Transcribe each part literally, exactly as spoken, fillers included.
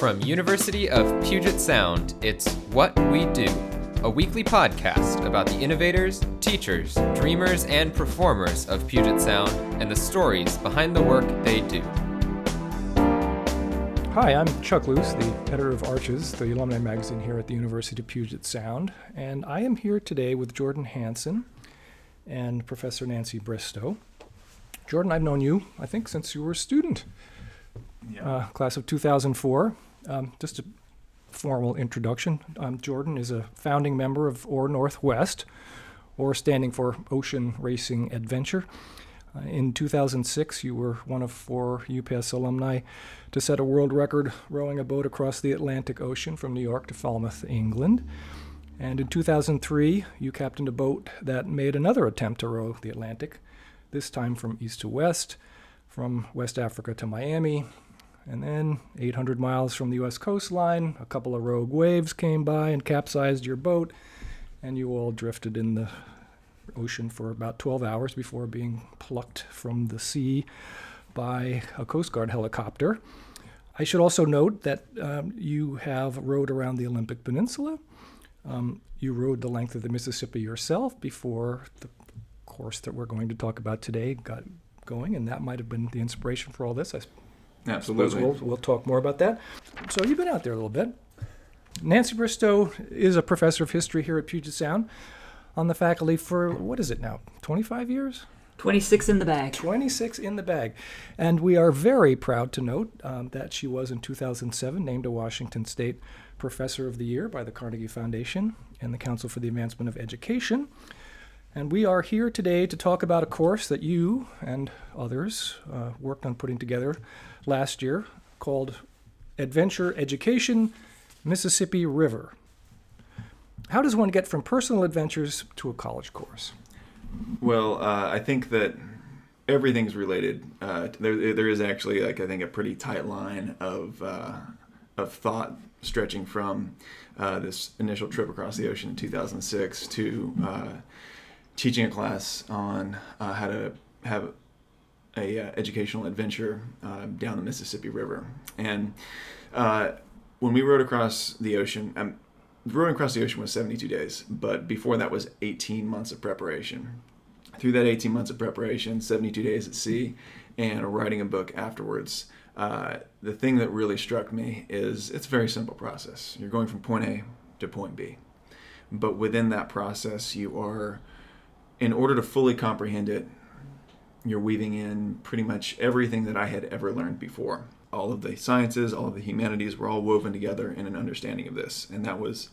From University of Puget Sound, it's What We Do, a weekly podcast about the innovators, teachers, dreamers, and performers of Puget Sound and the stories behind the work they do. Hi, I'm Chuck Luce, the editor of Arches, the alumni magazine here at the University of Puget Sound, and I am here today with Jordan Hanssen and Professor Nancy Bristow. Jordan, I've known you, I think, since you were a student, yeah. uh, class of two thousand four. Um, just a formal introduction. Um, Jordan is a founding member of O A R Northwest, O A R standing for Ocean Racing Adventure. Uh, in two thousand six, you were one of four U P S alumni to set a world record rowing a boat across the Atlantic Ocean from New York to Falmouth, England. And in two thousand three, you captained a boat that made another attempt to row the Atlantic, this time from east to west, from West Africa to Miami, and then eight hundred miles from the U S coastline, a couple of rogue waves came by and capsized your boat, and you all drifted in the ocean for about twelve hours before being plucked from the sea by a Coast Guard helicopter. I should also note that um, you have rowed around the Olympic Peninsula. Um, you rowed the length of the Mississippi yourself before the course that we're going to talk about today got going, and that might have been the inspiration for all this. I Absolutely. We'll, we'll talk more about that. So you've been out there a little bit. Nancy Bristow is a professor of history here at Puget Sound on the faculty for, what is it now, twenty-five years? twenty-six in the bag. twenty-six in the bag. And we are very proud to note um, that she was in two thousand seven named a Washington State Professor of the Year by the Carnegie Foundation and the Council for the Advancement of Education. And we are here today to talk about a course that you and others uh, worked on putting together last year called Adventure Education Mississippi River. How does one get from personal adventures to a college course? Well, uh, I think that everything's related. Uh, there, there is actually, like I think, a pretty tight line of uh, of thought stretching from uh, this initial trip across the ocean in two thousand six to uh, teaching a class on uh, how to have a uh, educational adventure uh, down the Mississippi River. And uh, when we rowed across the ocean, um, rowing across the ocean was seventy-two days, but before that was eighteen months of preparation. Through that eighteen months of preparation, seventy-two days at sea, and writing a book afterwards, uh, the thing that really struck me is it's a very simple process. You're going from point A to point B. But within that process, you are in order to fully comprehend it, you're weaving in pretty much everything that I had ever learned before. All of the sciences, all of the humanities were all woven together in an understanding of this. And that was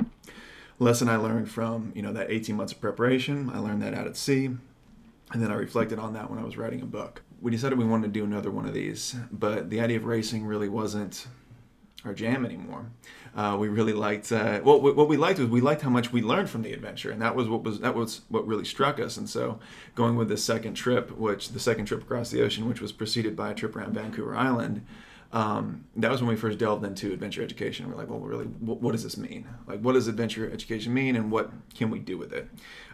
a lesson I learned from, you know, that eighteen months of preparation. I learned that out at sea. And then I reflected on that when I was writing a book. We decided we wanted to do another one of these, but the idea of racing really wasn't our jam anymore. Uh, we really liked, uh, well, what we liked was we liked how much we learned from the adventure, and that was what was that was what really struck us. And so going with this second trip, which the second trip across the ocean, which was preceded by a trip around Vancouver Island, um, that was when we first delved into adventure education. We're like, well, really, what, what does this mean? Like, what does adventure education mean, and what can we do with it?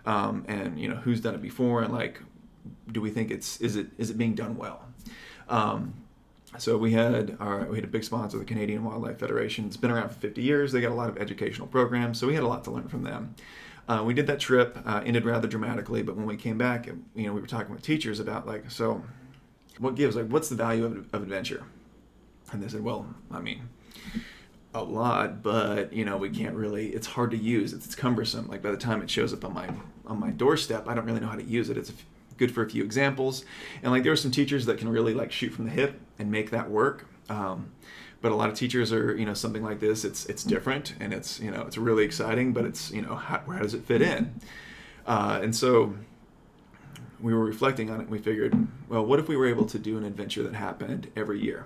Um, and, you know, who's done it before, and, like, do we think it's, is it is it being done well? Um, So we had our, we had a big sponsor, the Canadian Wildlife Federation. It's been around for fifty years. They got a lot of educational programs, so we had a lot to learn from them. Uh, we did that trip, uh, ended rather dramatically, but when we came back, you know, we were talking with teachers about, like, so what gives, like, what's the value of, of adventure? And they said, well, I mean, a lot, but, you know, we can't really, it's hard to use. It's, it's cumbersome. Like, by the time it shows up on my on my doorstep, I don't really know how to use it. It's a, good for a few examples. And, like, there are some teachers that can really, like, shoot from the hip and make that work. Um, but a lot of teachers are, you know, something like this, it's it's different, and it's, you know, it's really exciting, but it's, you know, how, how does it fit in? Uh, and so we were reflecting on it, and we figured, well, what if we were able to do an adventure that happened every year?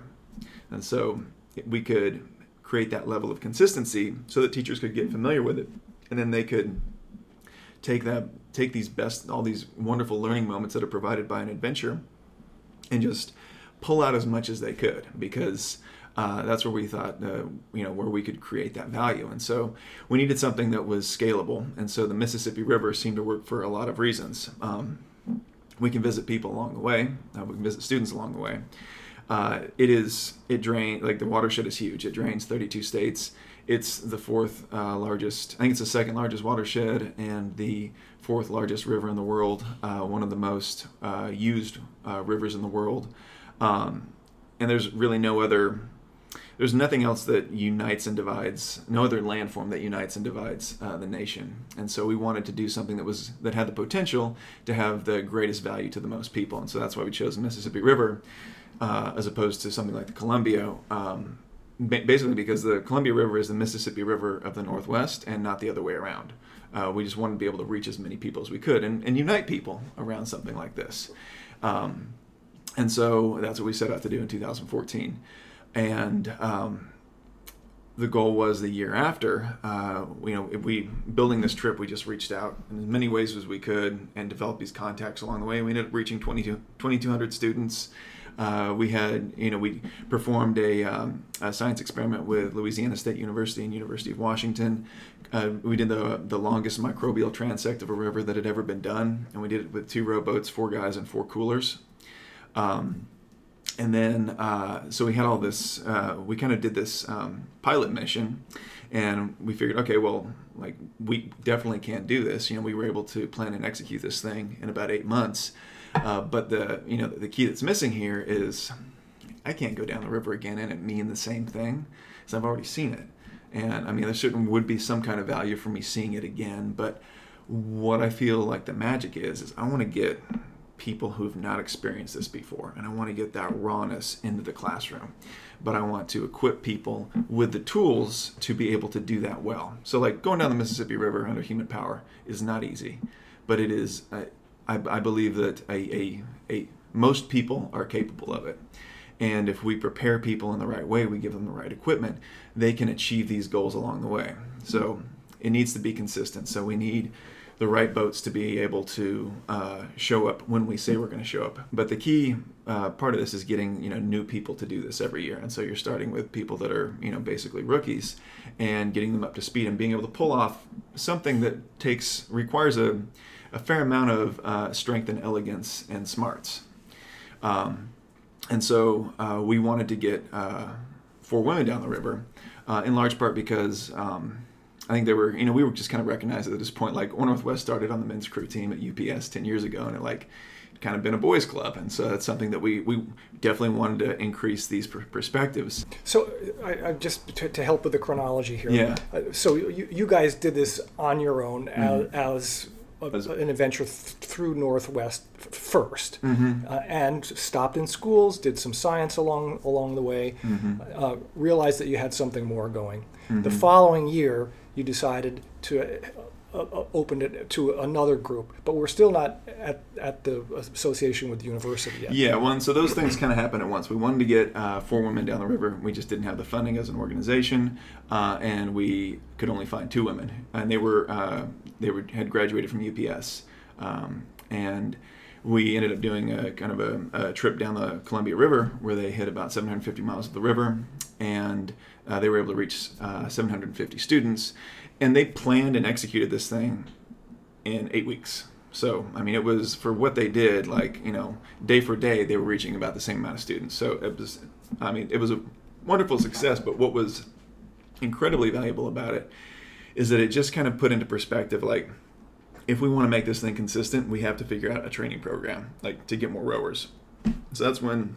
And so we could create that level of consistency so that teachers could get familiar with it, and then they could take that, take these best, all these wonderful learning moments that are provided by an adventure, and just pull out as much as they could, because uh, that's where we thought, uh, you know, where we could create that value. And so we needed something that was scalable. And so the Mississippi River seemed to work for a lot of reasons. Um, we can visit people along the way. Uh, we can visit students along the way. Uh, it is, it drains, like the watershed is huge. It drains thirty-two states. It's the fourth uh, largest, I think it's the second largest watershed and the fourth largest river in the world. Uh, one of the most uh, used uh, rivers in the world. Um, and there's really no other, there's nothing else that unites and divides, no other landform that unites and divides uh, the nation. And so we wanted to do something that was, that had the potential to have the greatest value to the most people. And so that's why we chose the Mississippi River. Uh, as opposed to something like the Columbia, um, ba- basically because the Columbia River is the Mississippi River of the Northwest and not the other way around. Uh, we just wanted to be able to reach as many people as we could and, and unite people around something like this. Um, and so that's what we set out to do in two thousand fourteen. And um, the goal was the year after, uh, you know, if we building this trip, we just reached out in as many ways as we could and developed these contacts along the way. We ended up reaching twenty-two hundred students. Uh, we had, you know, we performed a, um, a science experiment with Louisiana State University and University of Washington. Uh, we did the the longest microbial transect of a river that had ever been done, and we did it with two rowboats, four guys, and four coolers. Um, and then, uh, so we had all this, uh, we kind of did this um, pilot mission, and we figured, okay, well, like, we definitely can't do this. You know, we were able to plan and execute this thing in about eight months. Uh, but the you know the key that's missing here is I can't go down the river again and it mean the same thing because I've already seen it. And I mean, there certainly would be some kind of value for me seeing it again. But what I feel like the magic is, is I want to get people who have not experienced this before. And I want to get that rawness into the classroom. But I want to equip people with the tools to be able to do that well. So like going down the Mississippi River under human power is not easy, but it is... Uh, I, I believe that a, a, a, most people are capable of it. And if we prepare people in the right way, we give them the right equipment, they can achieve these goals along the way. So it needs to be consistent. So we need the right boats to be able to uh, show up when we say we're going to show up. But the key uh, part of this is getting, you know, new people to do this every year. And so you're starting with people that are, you know, basically rookies and getting them up to speed and being able to pull off something that takes, requires a... a fair amount of uh, strength and elegance and smarts. Um, and so uh, we wanted to get uh, four women down the river, uh, in large part because um, I think they were, you know, we were just kind of recognized at this point, like O A R Northwest started on the men's crew team at U P S ten years ago, and it like kind of been a boys club. And so that's something that we, we definitely wanted to increase these pr- perspectives. So I, I just to, to help with the chronology here. Yeah. Uh, so you, you guys did this on your own as, mm-hmm. as an adventure th- through Northwest f- first, mm-hmm. uh, and stopped in schools, did some science along along the way, mm-hmm. uh, realized that you had something more going. Mm-hmm. The following year, you decided to uh, uh, open it to another group, but we're still not at, at the association with the university yet. Yeah, well, and so those things kind of happened at once. We wanted to get uh, four women down the river. We just didn't have the funding as an organization, uh, and we could only find two women, and they were... Uh, They were, had graduated from U P S, um, and we ended up doing a kind of a, a trip down the Columbia River where they hit about seven hundred fifty miles of the river, and uh, they were able to reach uh, seven hundred fifty students, and they planned and executed this thing in eight weeks. So, I mean, it was, for what they did, like, you know, day for day, they were reaching about the same amount of students. So it was, I mean, it was a wonderful success, but what was incredibly valuable about it is that it just kind of put into perspective, like, if we want to make this thing consistent, we have to figure out a training program, like, to get more rowers. So that's when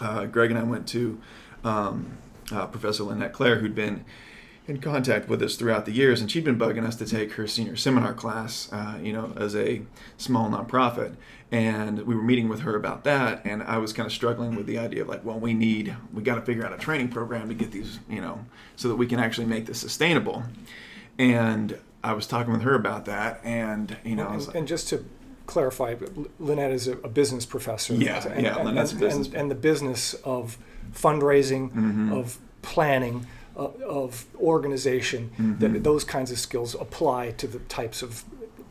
uh, Greg and I went to um, uh, Professor Lynnette Claire, who'd been in contact with us throughout the years, and she'd been bugging us to take her senior seminar class, uh, you know, as a small nonprofit. And we were meeting with her about that, and I was kind of struggling with the idea of, like, well, we need, we got to figure out a training program to get these, you know, so that we can actually make this sustainable. And I was talking with her about that, and, you know... Well, and, like, and just to clarify, Lynnette is a, a business professor. Yeah, and, yeah, and, Lynette's and, a business and, and the business of fundraising, mm-hmm. of planning, uh, of organization, mm-hmm. that those kinds of skills apply to the types of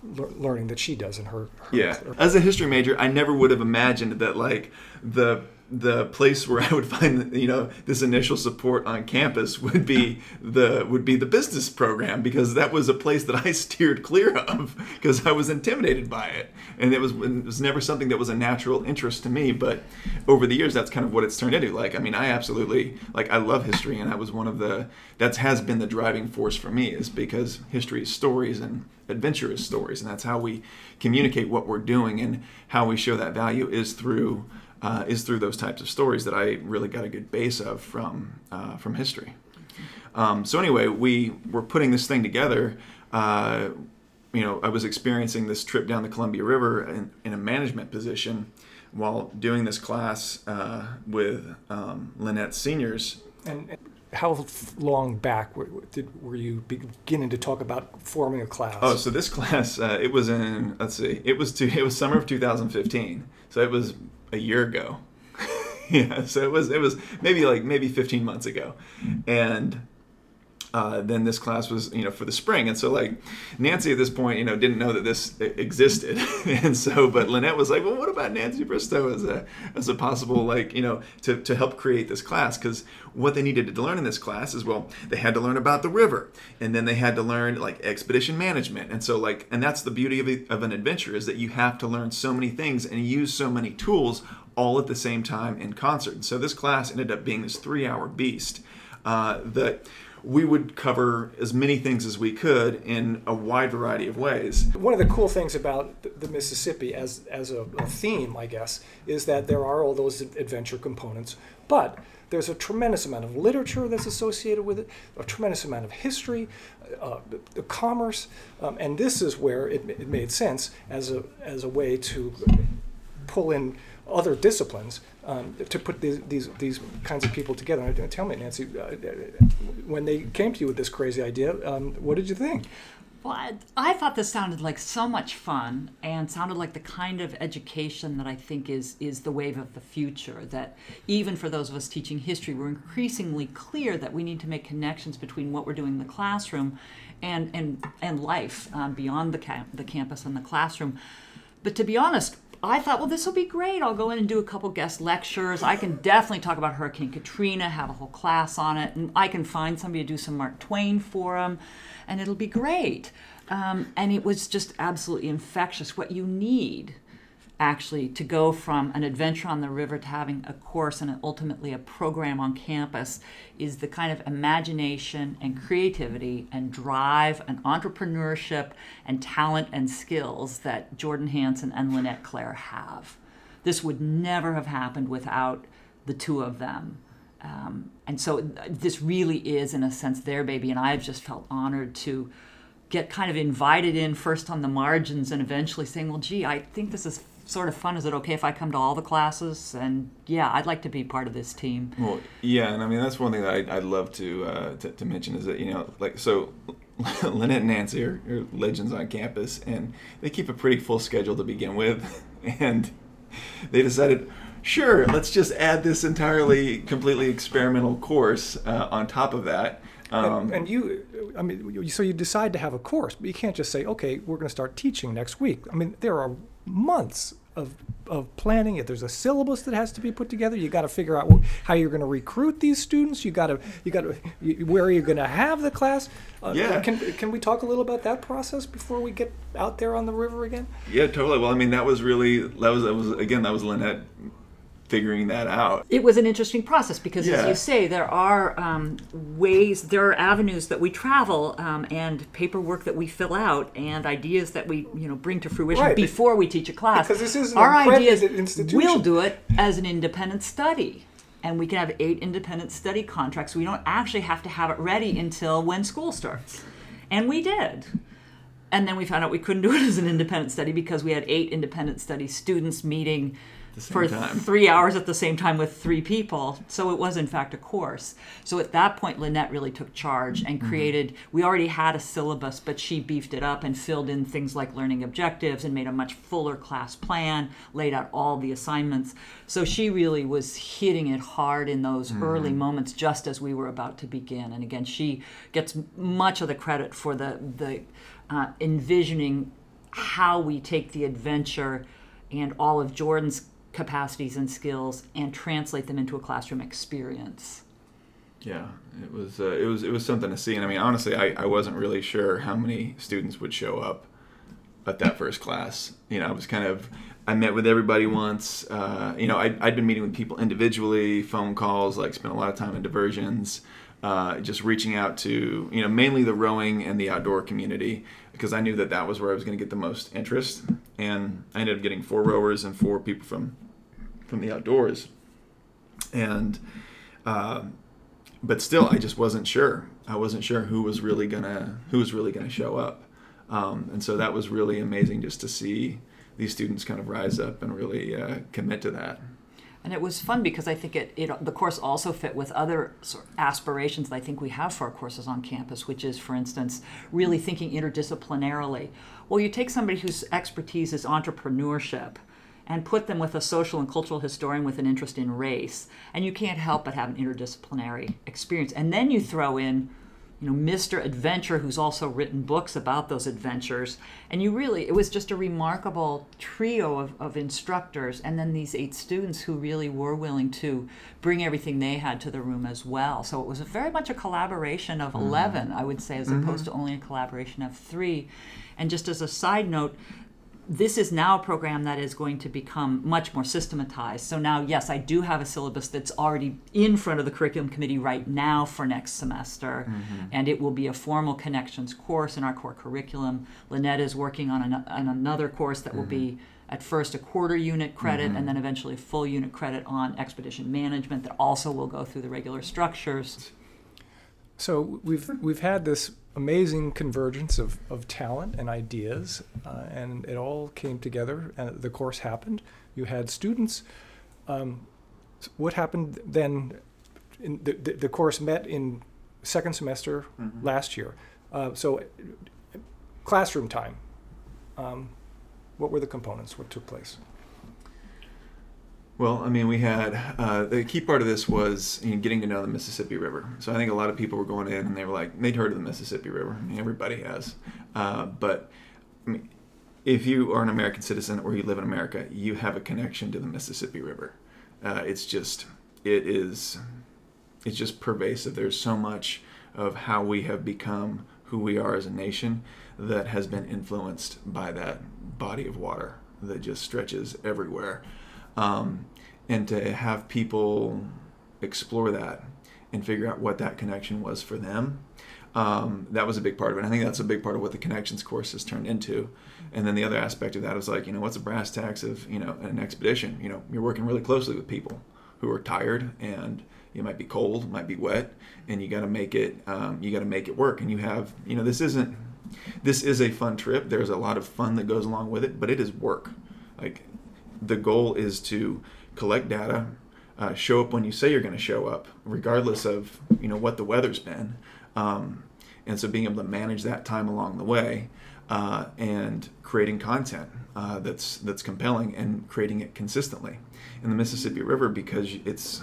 le- learning that she does in her... her yeah, her. As a history major, I never would have imagined that, like, the... the place where I would find, you know, this initial support on campus would be the would be the business program, because that was a place that I steered clear of because I was intimidated by it, and it was it was never something that was a natural interest to me. But over the years, that's kind of what it's turned into. Like, I mean, I absolutely like I love history, and I was one of the that has been the driving force for me, is because history is stories and adventure is stories, and that's how we communicate what we're doing, and how we show that value is through. Uh, is through those types of stories that I really got a good base of from uh, from history. Um, so anyway, we were putting this thing together. Uh, you know, I was experiencing this trip down the Columbia River in, in a management position while doing this class uh, with um, Lynnette seniors. And, and how long back were, did, were you beginning to talk about forming a class? Oh, so this class, uh, it was in, let's see, it was to, it was summer of two thousand fifteen. So it was a year ago. yeah, so it was it was maybe like maybe fifteen months ago. And uh, then this class was, you know, for the spring. And so like Nancy at this point, you know, didn't know that this existed. and so but Lynnette was like, well, what about Nancy Bristow as a as a possible, like, you know, to, to help create this class? Because what they needed to learn in this class is, well, they had to learn about the river, and then they had to learn like expedition management. And so like, and that's the beauty of, a, of an adventure, is that you have to learn so many things and use so many tools all at the same time in concert. And so this class ended up being this three hour beast uh, that we would cover as many things as we could in a wide variety of ways. One of the cool things about the Mississippi as as a, a theme, I guess, is that there are all those adventure components, but there's a tremendous amount of literature that's associated with it, a tremendous amount of history, uh, commerce, um, and this is where it, it made sense as a as a way to pull in other disciplines um, to put these, these these kinds of people together. And tell me, Nancy, uh, when they came to you with this crazy idea, um, what did you think? Well, I, I thought this sounded like so much fun, and sounded like the kind of education that I think is is the wave of the future, that even for those of us teaching history, we're increasingly clear that we need to make connections between what we're doing in the classroom and, and, and life um, beyond the, camp, the campus and the classroom. But to be honest, I thought, well, this will be great. I'll go in and do a couple guest lectures. I can definitely talk about Hurricane Katrina, have a whole class on it, and I can find somebody to do some Mark Twain for them, and it'll be great. Um, and it was just absolutely infectious. What you need, actually, to go from an adventure on the river to having a course and ultimately a program on campus is the kind of imagination and creativity and drive and entrepreneurship and talent and skills that Jordan Hanssen and Lynnette Claire have. This would never have happened without the two of them. Um, and so this really is, in a sense, their baby, and I've just felt honored to get kind of invited in first on the margins and eventually saying, well, gee, I think this is sort of fun. Is it okay if I come to all the classes? And yeah, I'd like to be part of this team. Well, yeah, and I mean, that's one thing that I, I'd love to, uh, to to mention is that, you know, like, so Lynnette and Nancy are, are legends on campus, and they keep a pretty full schedule to begin with, and they decided, sure, let's just add this entirely, completely experimental course uh, on top of that. Um, and, and you, I mean, so you decide to have a course, but you can't just say, okay, we're going to start teaching next week. I mean, there are months of of planning. If there's a syllabus that has to be put together, you got to figure out how you're going to recruit these students. You got to you got to where are you going to have the class? Uh, yeah. Can can we talk a little about that process before we get out there on the river again? Yeah, totally. Well, I mean, that was really that was that was again that was Lynnette figuring that out. It was an interesting process because, yeah. as you say, there are um, ways, there are avenues that we travel um, and paperwork that we fill out and ideas that we, you know, bring to fruition right. before we teach a class. Because this is an accredited institution. Our ideas, we'll do it as an independent study. And we can have eight independent study contracts. We don't actually have to have it ready until when school starts. And we did. And then we found out we couldn't do it as an independent study because we had eight independent study students meeting for time. three hours at the same time with three people. So it was, in fact, a course. So at that point, Lynnette really took charge and created, mm-hmm. we already had a syllabus, but she beefed it up and filled in things like learning objectives and made a much fuller class plan, laid out all the assignments. So she really was hitting it hard in those mm-hmm. early moments just as we were about to begin. And again, she gets much of the credit for the, the uh, envisioning how we take the adventure and all of Jordan's capacities and skills and translate them into a classroom experience. Yeah, it was uh, it was it was something to see, and I mean, honestly, I, I wasn't really sure how many students would show up at that first class. You know, I was kind of I met with everybody once. Uh, you know, I I'd been meeting with people individually, phone calls, like spent a lot of time in diversions, uh, just reaching out to you know mainly the rowing and the outdoor community, because I knew that that was where I was going to get the most interest, and I ended up getting four rowers and four people from from the outdoors, and. Uh, But still, I just wasn't sure. I wasn't sure who was really gonna who was really gonna show up, um, and so that was really amazing just to see these students kind of rise up and really uh, commit to that. And it was fun because I think it, it the course also fit with other sort of aspirations that I think we have for our courses on campus, which is, for instance, really thinking interdisciplinarily. Well, you take somebody whose expertise is entrepreneurship and put them with a social and cultural historian with an interest in race, and you can't help but have an interdisciplinary experience. And then you throw in, you know, Mister Adventure, who's also written books about those adventures, and you really, it was just a remarkable trio of, of instructors, and then these eight students who really were willing to bring everything they had to the room as well. So it was a very much a collaboration of mm-hmm. eleven, I would say, as mm-hmm. opposed to only a collaboration of three. And just as a side note, this is now a program that is going to become much more systematized. So now, yes, I do have a syllabus that's already in front of the curriculum committee right now for next semester, mm-hmm. and it will be a formal connections course in our core curriculum. Lynnette is working on, an, on another course that mm-hmm. will be at first a quarter unit credit mm-hmm. and then eventually a full unit credit on expedition management that also will go through the regular structures. So we've we've had this amazing convergence of, of talent and ideas, uh, and it all came together, and the course happened. You had students. Um, what happened then? In the, the, the course met in second semester mm-hmm. last year. Uh, so classroom time, um, what were the components? What took place? Well, I mean, we had, uh, the key part of this was you know, getting to know the Mississippi River. So I think a lot of people were going in and they were like, they'd heard of the Mississippi River. I mean, everybody has. Uh, but I mean, if you are an American citizen or you live in America, you have a connection to the Mississippi River. Uh, it's just, it is, it's just pervasive. There's so much of how we have become who we are as a nation that has been influenced by that body of water that just stretches everywhere. Um, and to have people explore that and figure out what that connection was for them, um, that was a big part of it. And I think that's a big part of what the connections course has turned into. And then the other aspect of that is like, you know, what's the brass tacks of, you know, an expedition? You know, you're working really closely with people who are tired, and you might be cold, might be wet, and you got to make it, um, you got to make it work. And you have, you know, this isn't, this is a fun trip. There's a lot of fun that goes along with it, but it is work. Like, the goal is to collect data, uh, show up when you say you're going to show up, regardless of you know what the weather's been, um, and so being able to manage that time along the way, uh, and creating content uh, that's that's compelling and creating it consistently. In the Mississippi River, because it's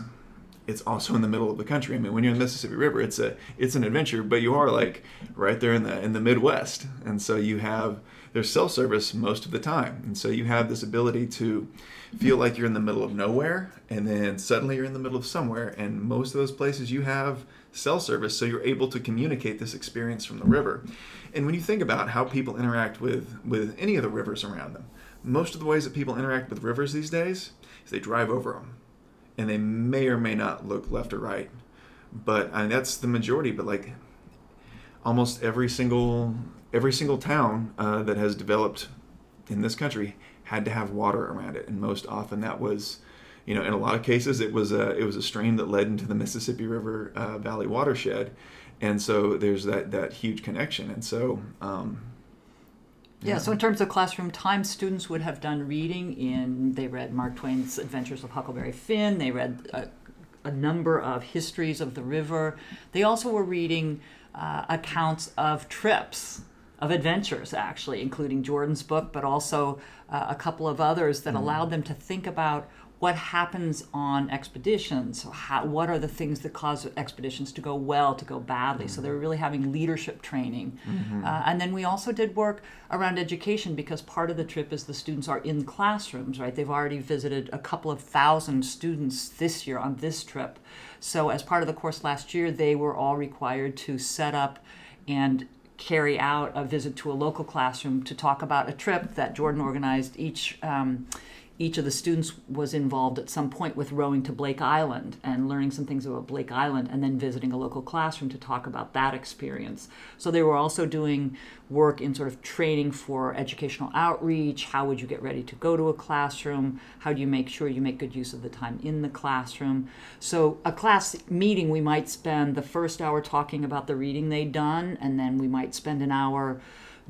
it's also in the middle of the country. I mean, when you're in the Mississippi River, it's a it's an adventure, but you are like right there in the in the Midwest, and so you have. There's cell service most of the time. And so you have this ability to feel like you're in the middle of nowhere, and then suddenly you're in the middle of somewhere. And most of those places you have cell service, so you're able to communicate this experience from the river. And when you think about how people interact with, with any of the rivers around them, most of the ways that people interact with rivers these days is they drive over them. And they may or may not look left or right. But I mean, that's the majority, but like almost every single... Every single town uh, that has developed in this country had to have water around it, and most often that was, you know, in a lot of cases it was a it was a stream that led into the Mississippi River uh, Valley watershed, and so there's that that huge connection, and so. Um, Yeah, so in terms of classroom time, students would have done reading in. They read Mark Twain's Adventures of Huckleberry Finn. They read a, a number of histories of the river. They also were reading uh, accounts of trips. Of adventures, actually, including Jordan's book, but also uh, a couple of others that mm-hmm. allowed them to think about what happens on expeditions, how, what are the things that cause expeditions to go well, to go badly. Mm-hmm. So they were really having leadership training. Mm-hmm. Uh, and then we also did work around education, because part of the trip is the students are in classrooms, right? They've already visited a couple of thousand students this year on this trip. So as part of the course last year, they were all required to set up and carry out a visit to a local classroom to talk about a trip that Jordan organized. Each um, each of the students was involved at some point with rowing to Blake Island and learning some things about Blake Island, and then visiting a local classroom to talk about that experience. So they were also doing work in sort of training for educational outreach. How would you get ready to go to a classroom? How do you make sure you make good use of the time in the classroom? So a class meeting, we might spend the first hour talking about the reading they'd done, and then we might spend an hour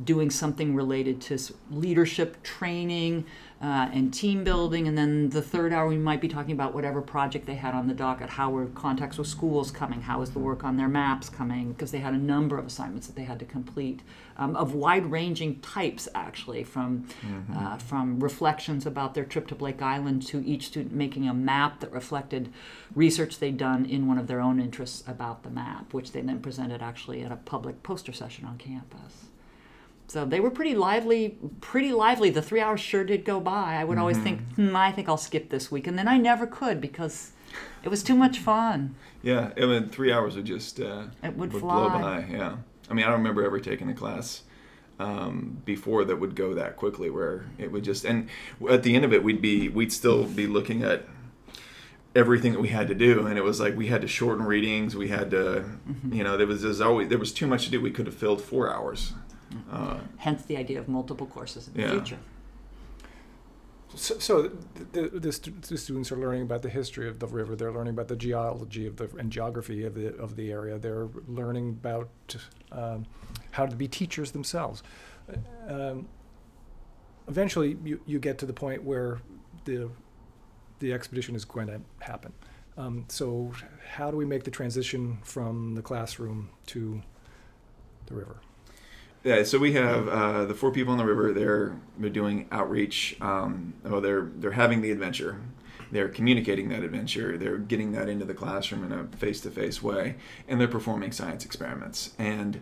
doing something related to leadership training uh, and team building. And then the third hour, we might be talking about whatever project they had on the docket. How were contacts with schools coming? How was the work on their maps coming? Because they had a number of assignments that they had to complete, um, of wide-ranging types, actually, from mm-hmm. uh, from reflections about their trip to Blake Island to each student making a map that reflected research they'd done in one of their own interests about the map, which they then presented actually at a public poster session on campus. So they were pretty lively, pretty lively. The three hours sure did go by. I would mm-hmm. always think, hmm, I think I'll skip this week. And then I never could, because it was too much fun. Yeah, I mean, three hours would just uh, it would, would fly. blow by. Yeah, I mean, I don't remember ever taking a class um, before that would go that quickly, where it would just, and at the end of it, we'd be, we'd still be looking at everything that we had to do, and it was like we had to shorten readings, we had to, mm-hmm. you know, there was, there was always, there was too much to do. We could have filled four hours. Uh, Hence the idea of multiple courses in the yeah. future. So, so the, the, the, stu- the students are learning about the history of the river. They're learning about the geology of the and geography of the of the area. They're learning about um, how to be teachers themselves. Um, eventually, you, you get to the point where the the expedition is going to happen. Um, so, how do we make the transition from the classroom to the river? Yeah, so we have uh, the four people on the river. They're, they're doing outreach. Um, oh, they're they're having the adventure. They're communicating that adventure. They're getting that into the classroom in a face-to-face way, and they're performing science experiments. And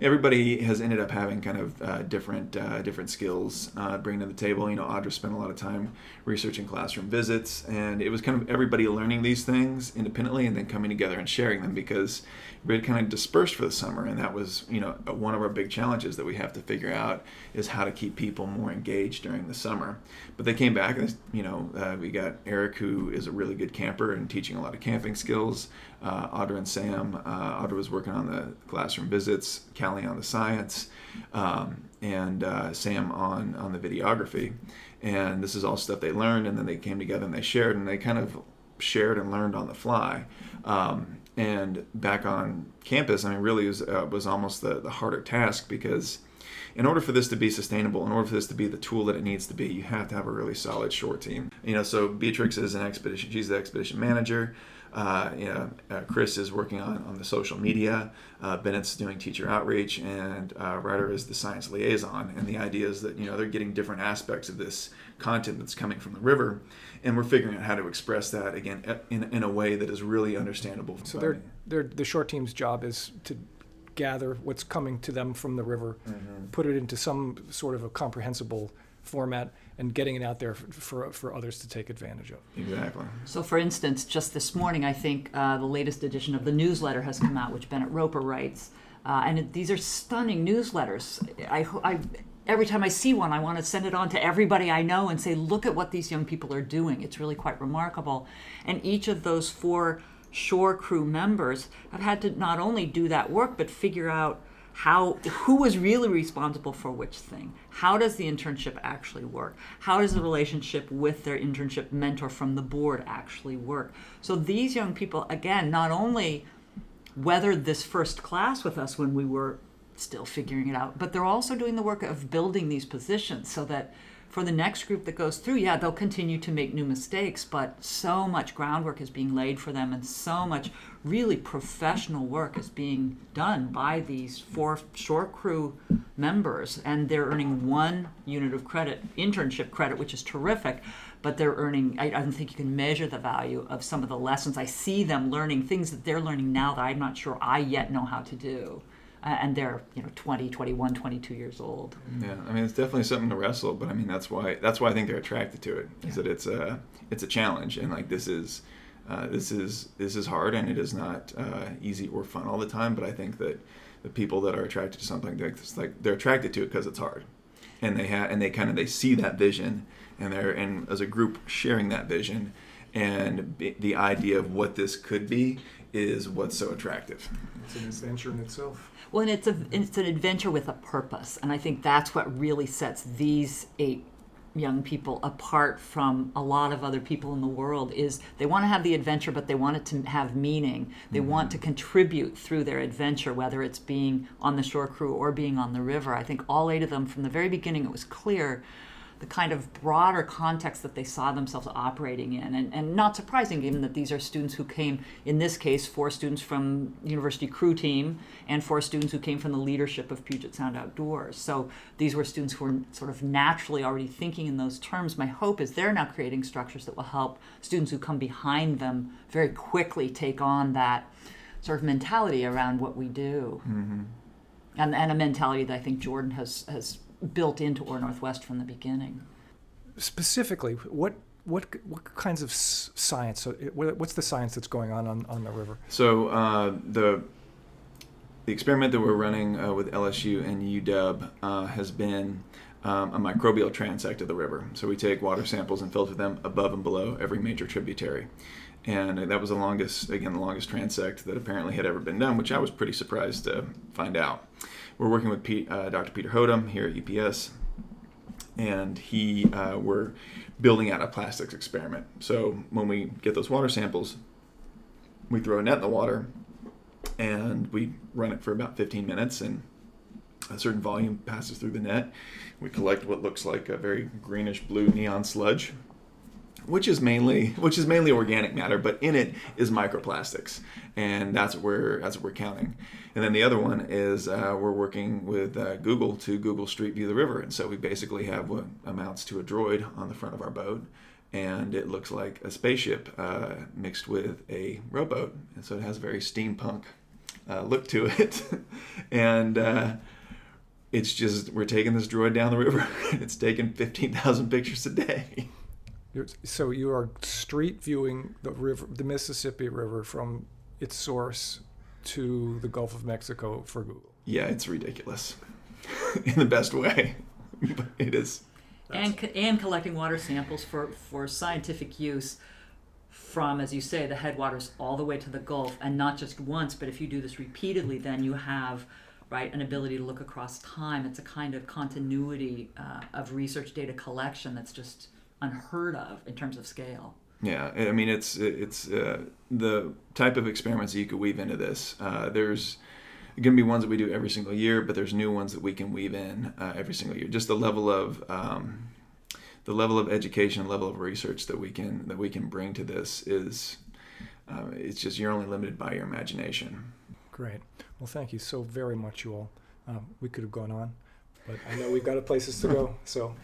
everybody has ended up having kind of uh, different uh, different skills uh, bringing to the table. You know, Audra spent a lot of time researching classroom visits, and it was kind of everybody learning these things independently and then coming together and sharing them, because we had kind of dispersed for the summer, and that was, you know, one of our big challenges that we have to figure out is how to keep people more engaged during the summer. But they came back, and, you know, uh, we got Eric, who is a really good camper and teaching a lot of camping skills. Uh, Audra and Sam. Uh, Audra was working on the classroom visits, Callie on the science, um, and uh, Sam on, on the videography. And this is all stuff they learned, and then they came together and they shared, and they kind of shared and learned on the fly. Um, and back on campus, I mean, really was, uh, was almost the, the harder task, because in order for this to be sustainable, in order for this to be the tool that it needs to be, you have to have a really solid short team. You know, so Beatrix is an expedition, she's the expedition manager. Uh, you know, uh, Chris is working on, on the social media. Uh, Bennett's doing teacher outreach, and uh, Ryder is the science liaison. And the idea is that, you know, they're getting different aspects of this content that's coming from the river, and we're figuring out how to express that again in in a way that is really understandable. So they're, they're, the short team's job is to gather what's coming to them from the river, mm-hmm. put it into some sort of a comprehensible format, and getting it out there for, for, for others to take advantage of. Exactly. So for instance, just this morning, I think uh, the latest edition of the newsletter has come out, which Bennett Roper writes. Uh, and it, these are stunning newsletters. I, I, every time I see one, I want to send it on to everybody I know and say, look at what these young people are doing. It's really quite remarkable. And each of those four shore crew members have had to not only do that work, but figure out how, who was really responsible for which thing. How does the internship actually work? How does the relationship with their internship mentor from the board actually work? So these young people, again, not only weathered this first class with us when we were still figuring it out, but they're also doing the work of building these positions so that for the next group that goes through, yeah, they'll continue to make new mistakes, but so much groundwork is being laid for them, and so much really professional work is being done by these four shore crew members, and they're earning one unit of credit, internship credit, which is terrific, but they're earning, I, I don't think you can measure the value of some of the lessons. I see them learning things that they're learning now that I'm not sure I yet know how to do. Uh, and they're, you know, twenty, twenty-one, twenty-two years old. Yeah, I mean, it's definitely something to wrestle, but I mean, that's why that's why I think they're attracted to it, is yeah. that it's a it's a challenge, and like this is uh, this is this is hard, and it is not uh, easy or fun all the time. But I think that the people that are attracted to something, they're like they're attracted to it because it's hard, and they have and they kind of they see that vision, and they're and as a group sharing that vision, and b- the idea of what this could be is what's so attractive. It's an adventure in itself. Well, and it's a it's an adventure with a purpose, and I think that's what really sets these eight young people apart from a lot of other people in the world. Is they want to have the adventure, but they want it to have meaning. They mm-hmm. want to contribute through their adventure, whether it's being on the shore crew or being on the river. I think all eight of them, from the very beginning, it was clear the kind of broader context that they saw themselves operating in. And, and not surprising, given that these are students who came, in this case, four students from university crew team and four students who came from the leadership of Puget Sound Outdoors. So these were students who were sort of naturally already thinking in those terms. My hope is they're now creating structures that will help students who come behind them very quickly take on that sort of mentality around what we do. Mm-hmm. And, and a mentality that I think Jordan has has built into O A R Northwest from the beginning. Specifically, what what what kinds of science? What's the science that's going on on, on the river? So uh, the the experiment that we're running uh, with L S U and U W uh, has been um, a microbial transect of the river. So we take water samples and filter them above and below every major tributary. And that was the longest, again, the longest transect that apparently had ever been done, which I was pretty surprised to find out. We're working with Pete, uh, Doctor Peter Hodum here at U P S, and he uh, we're building out a plastics experiment. So when we get those water samples, we throw a net in the water, and we run it for about fifteen minutes, and a certain volume passes through the net. We collect what looks like a very greenish-blue neon sludge, which is mainly which is mainly organic matter, but in it is microplastics, and that's what we're that's what we're counting. And then the other one is uh, we're working with uh, Google to Google Street View the river, and so we basically have what amounts to a droid on the front of our boat, and it looks like a spaceship uh, mixed with a rowboat, and so it has a very steampunk uh, look to it, and. Uh, it's just we're taking this droid down the river. It's taking fifteen thousand pictures a day. So you are street viewing the river, the Mississippi River, from its source to the Gulf of Mexico for Google. Yeah, it's ridiculous, in the best way, but it is. And and collecting water samples for, for scientific use from, as you say, the headwaters all the way to the Gulf, and not just once, but if you do this repeatedly, then you have. Right, an ability to look across time. It's a kind of continuity uh, of research data collection that's just unheard of in terms of scale. Yeah, I mean, it's it's uh, the type of experiments that you could weave into this. Uh, there's going to be ones that we do every single year, but there's new ones that we can weave in uh, every single year. Just the level of um, the level of education, level of research that we can that we can bring to this is uh, it's just you're only limited by your imagination. Great. Well, thank you so very much, you all. Um, we could have gone on, but I know we've got places to go. So,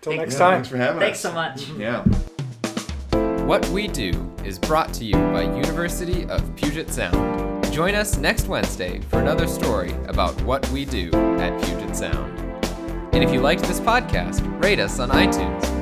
till next yeah, time. Thanks for having thanks us. Thanks so much. Yeah. What We Do is brought to you by University of Puget Sound. Join us next Wednesday for another story about what we do at Puget Sound. And if you liked this podcast, rate us on iTunes.